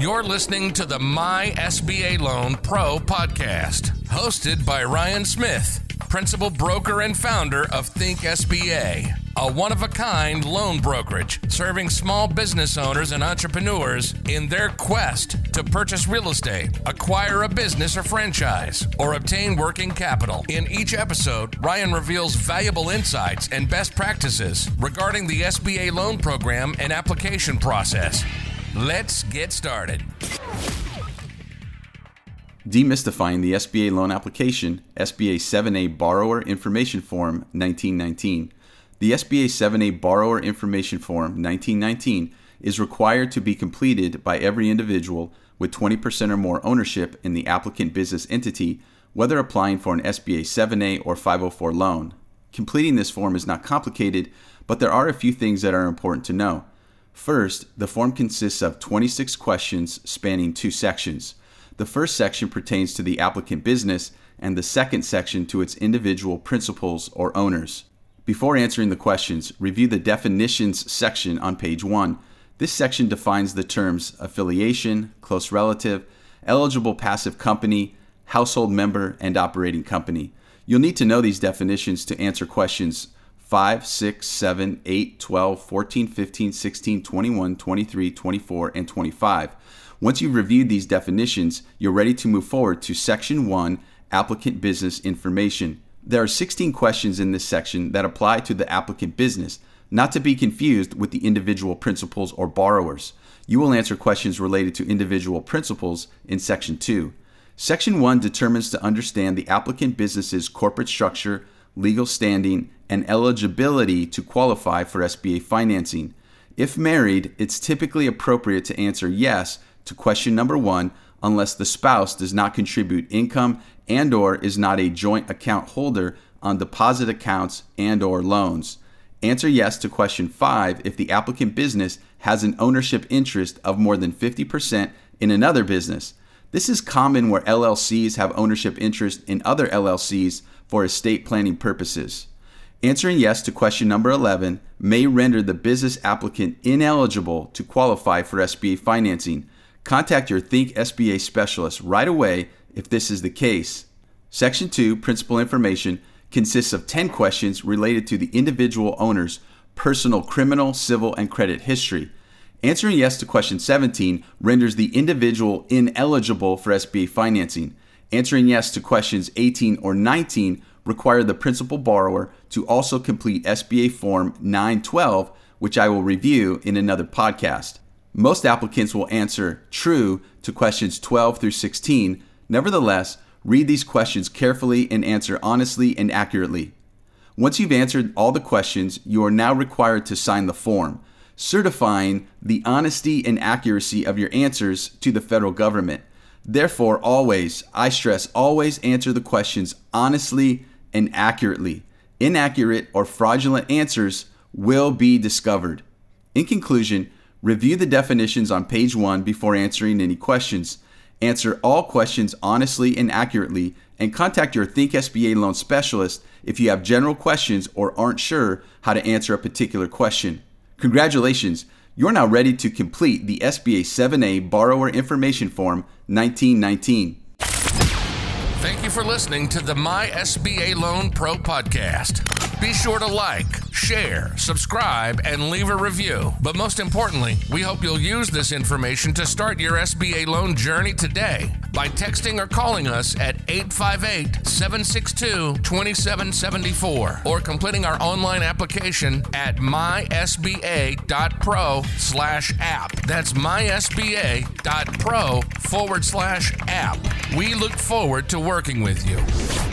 You're listening to the My SBA Loan Pro podcast, hosted by Ryan Smith, principal broker and founder of Think SBA, a one-of-a-kind loan brokerage serving small business owners and entrepreneurs in their quest to purchase real estate, acquire a business or franchise, or obtain working capital. In each episode, Ryan reveals valuable insights and best practices regarding the SBA loan program and application process. Let's get started. Demystifying the SBA Loan Application, SBA 7A Borrower Information Form 1919. The SBA 7A Borrower Information Form 1919 is required to be completed by every individual with 20% or more ownership in the applicant business entity, whether applying for an SBA 7A or 504 loan. Completing this form is not complicated, but there are a few things that are important to know. First, the form consists of 26 questions spanning two sections. The first section pertains to the applicant business and the second section to its individual principals or owners. Before answering the questions, review the definitions section on page 1. This section defines the terms affiliation, close relative, eligible passive company, household member, and operating company. You'll need to know these definitions to answer questions 5, 6, 7, 8, 12, 14, 15, 16, 21, 23, 24, and 25. Once you've reviewed these definitions, you're ready to move forward to Section 1, Applicant Business Information. There are 16 questions in this section that apply to the applicant business, not to be confused with the individual principals or borrowers. You will answer questions related to individual principals in Section 2. Section 1 determines to understand the applicant business's corporate structure, legal standing, and eligibility to qualify for SBA financing. If married, it's typically appropriate to answer yes to question number 1 unless the spouse does not contribute income and/or is not a joint account holder on deposit accounts and/or loans. Answer yes to question 5 if the applicant business has an ownership interest of more than 50% in another business. This is common where LLCs have ownership interest in other LLCs for estate planning purposes. Answering yes to question number 11 may render the business applicant ineligible to qualify for SBA financing. Contact your Think SBA specialist right away if this is the case. Section 2, Principal Information, consists of 10 questions related to the individual owner's personal, criminal, civil, and credit history. Answering yes to question 17 renders the individual ineligible for SBA financing. Answering yes to questions 18 or 19 require the principal borrower to also complete SBA Form 912, which I will review in another podcast. Most applicants will answer true to questions 12 through 16. Nevertheless, read these questions carefully and answer honestly and accurately. Once you've answered all the questions, you are now required to sign the form, certifying the honesty and accuracy of your answers to the federal government. Therefore, always answer the questions honestly and accurately. Inaccurate or fraudulent answers will be discovered. In conclusion, review the definitions on page 1 before answering any questions. Answer all questions honestly and accurately, and contact your Think SBA loan specialist if you have general questions or aren't sure how to answer a particular question. Congratulations, you're now ready to complete the SBA 7A Borrower Information Form 1919. Thank you for listening to the My SBA Loan Pro podcast. Be sure to like, share, subscribe, and leave a review. But most importantly, we hope you'll use this information to start your SBA loan journey today by texting or calling us at 858-762-2774 or completing our online application at mysba.pro/app. That's mysba.pro/app. We look forward to working with you.